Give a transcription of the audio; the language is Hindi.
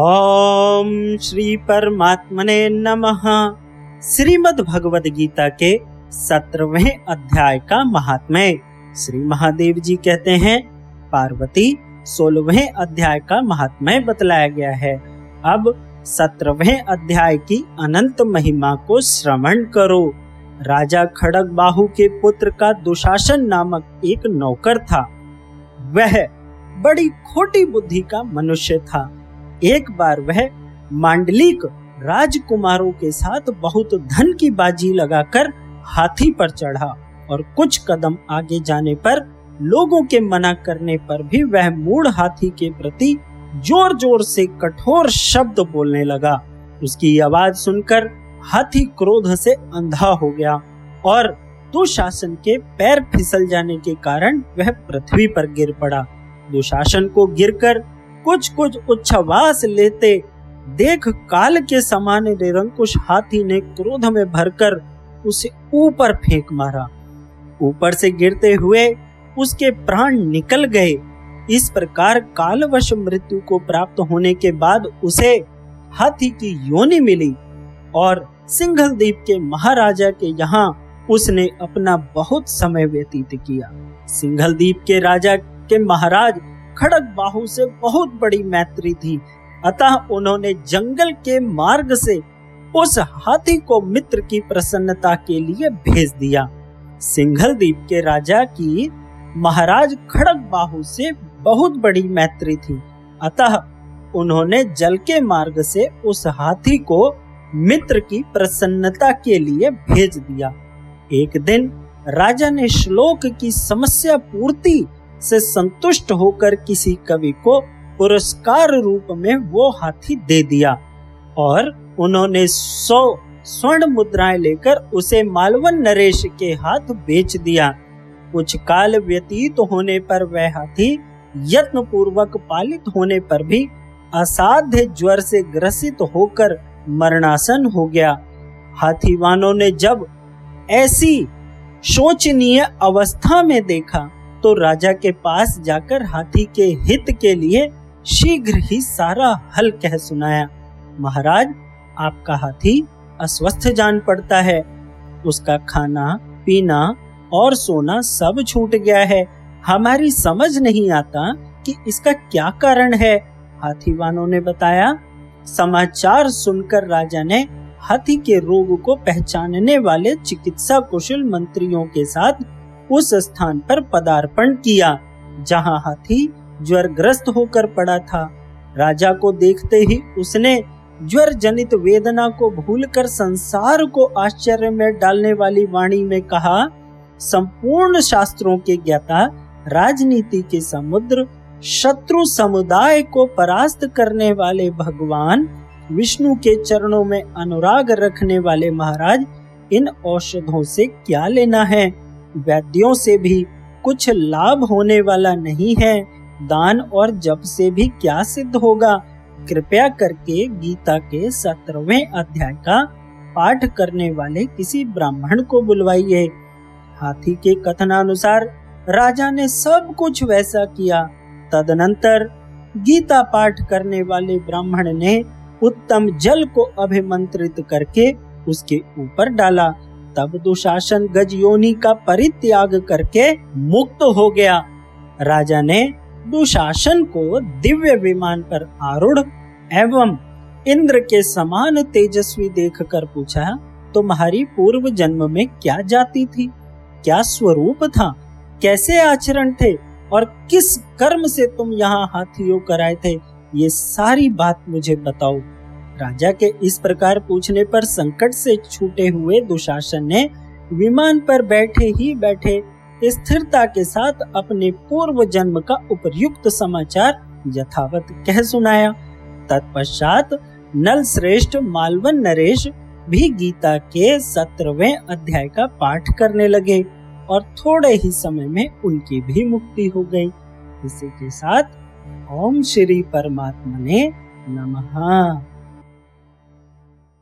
ओम श्री परमात्मने नमः। श्रीमद् भगवद गीता के 17वें अध्याय का महात्म्य। श्री महादेव जी कहते हैं, पार्वती 16वें अध्याय का महात्म्य बतलाया गया है, अब 17वें अध्याय की अनंत महिमा को श्रवण करो। राजा खड्गबाहु के पुत्र का दुशासन नामक एक नौकर था। वह बड़ी खोटी बुद्धि का मनुष्य था। एक बार वह मांडलिक राजकुमारों के साथ बहुत धन की बाजी लगाकर हाथी पर चढ़ा और कुछ कदम आगे जाने पर लोगों के मना करने पर भी वह मूढ़ हाथी के प्रति जोर जोर से कठोर शब्द बोलने लगा। उसकी आवाज सुनकर हाथी क्रोध से अंधा हो गया और दुशासन के पैर फिसल जाने के कारण वह पृथ्वी पर गिर पड़ा। दुशासन को गिरकर कुछ कुछ उच्छ्वास लेते देख काल के समान निरंकुश हाथी ने क्रोध में भरकर उसे ऊपर फेंक मारा। ऊपर से गिरते हुए उसके प्राण निकल गए। इस प्रकार कालवश मृत्यु को प्राप्त होने के बाद उसे हाथी की योनि मिली और सिंघलद्वीप के महाराजा के यहाँ उसने अपना बहुत समय व्यतीत किया। सिंघलद्वीप के राजा के महाराज खड्गबाहु से बहुत बड़ी मैत्री थी, अतः उन्होंने जंगल के मार्ग से उस हाथी को मित्र की प्रसन्नता के लिए भेज दिया। सिंघलद्वीप के राजा की महाराज खड्गबाहु से बहुत बड़ी मैत्री थी, अतः उन्होंने जल के मार्ग से उस हाथी को मित्र की प्रसन्नता के लिए भेज दिया। एक दिन राजा ने श्लोक की समस्या पूर्ति से संतुष्ट होकर किसी कवि को पुरस्कार रूप में वो हाथी दे दिया और उन्होंने 100 स्वर्ण मुद्राएं लेकर उसे मालवन नरेश के हाथ बेच दिया। कुछ काल व्यतीत होने पर वह हाथी यत्न पूर्वक पालित होने पर भी असाध्य ज्वर से ग्रसित होकर मरणासन हो गया। हाथीवानों ने जब ऐसी शोचनीय अवस्था में देखा तो राजा के पास जाकर हाथी के हित के लिए शीघ्र ही सारा हल कह सुनाया। महाराज, आपका हाथी अस्वस्थ जान पड़ता है, उसका खाना पीना और सोना सब छूट गया है। हमारी समझ नहीं आता कि इसका क्या कारण है। हाथीवानों ने बताया। समाचार सुनकर राजा ने हाथी के रोग को पहचानने वाले चिकित्सा कुशल मंत्रियों के साथ उस स्थान पर पदार्पण किया जहां हाथी ज्वरग्रस्त होकर पड़ा था। राजा को देखते ही उसने ज्वर जनित वेदना को भूलकर संसार को आश्चर्य में डालने वाली वाणी में कहा, संपूर्ण शास्त्रों के ज्ञाता, राजनीति के समुद्र, शत्रु समुदाय को परास्त करने वाले भगवान विष्णु के चरणों में अनुराग रखने वाले महाराज, इन औषधों से क्या लेना है? वैद्यों से भी कुछ लाभ होने वाला नहीं है। दान और जप से भी क्या सिद्ध होगा? कृपया करके गीता के 17वें अध्याय का पाठ करने वाले किसी ब्राह्मण को बुलवाइए। हाथी के कथनानुसार राजा ने सब कुछ वैसा किया। तदनंतर गीता पाठ करने वाले ब्राह्मण ने उत्तम जल को अभिमंत्रित करके उसके ऊपर डाला। तब दुशासन गजयोनि का परित्याग करके मुक्त हो गया। राजा ने दुशासन को दिव्य विमान पर आरूढ़ एवं इंद्र के समान तेजस्वी देखकर पूछा, तुम्हारी पूर्व जन्म में क्या जाति थी, क्या स्वरूप था, कैसे आचरण थे और किस कर्म से तुम यहाँ हाथियों कराए थे, ये सारी बात मुझे बताओ। राजा के इस प्रकार पूछने पर संकट से छूटे हुए दुशासन ने विमान पर बैठे ही बैठे स्थिरता के साथ अपने पूर्व जन्म का उपयुक्त समाचार यथावत कह सुनाया। तत्पश्चात नल श्रेष्ठ मालवन नरेश भी गीता के 17वें अध्याय का पाठ करने लगे और थोड़े ही समय में उनकी भी मुक्ति हो गई। इसी के साथ ओम श्री परमात्मने नमः।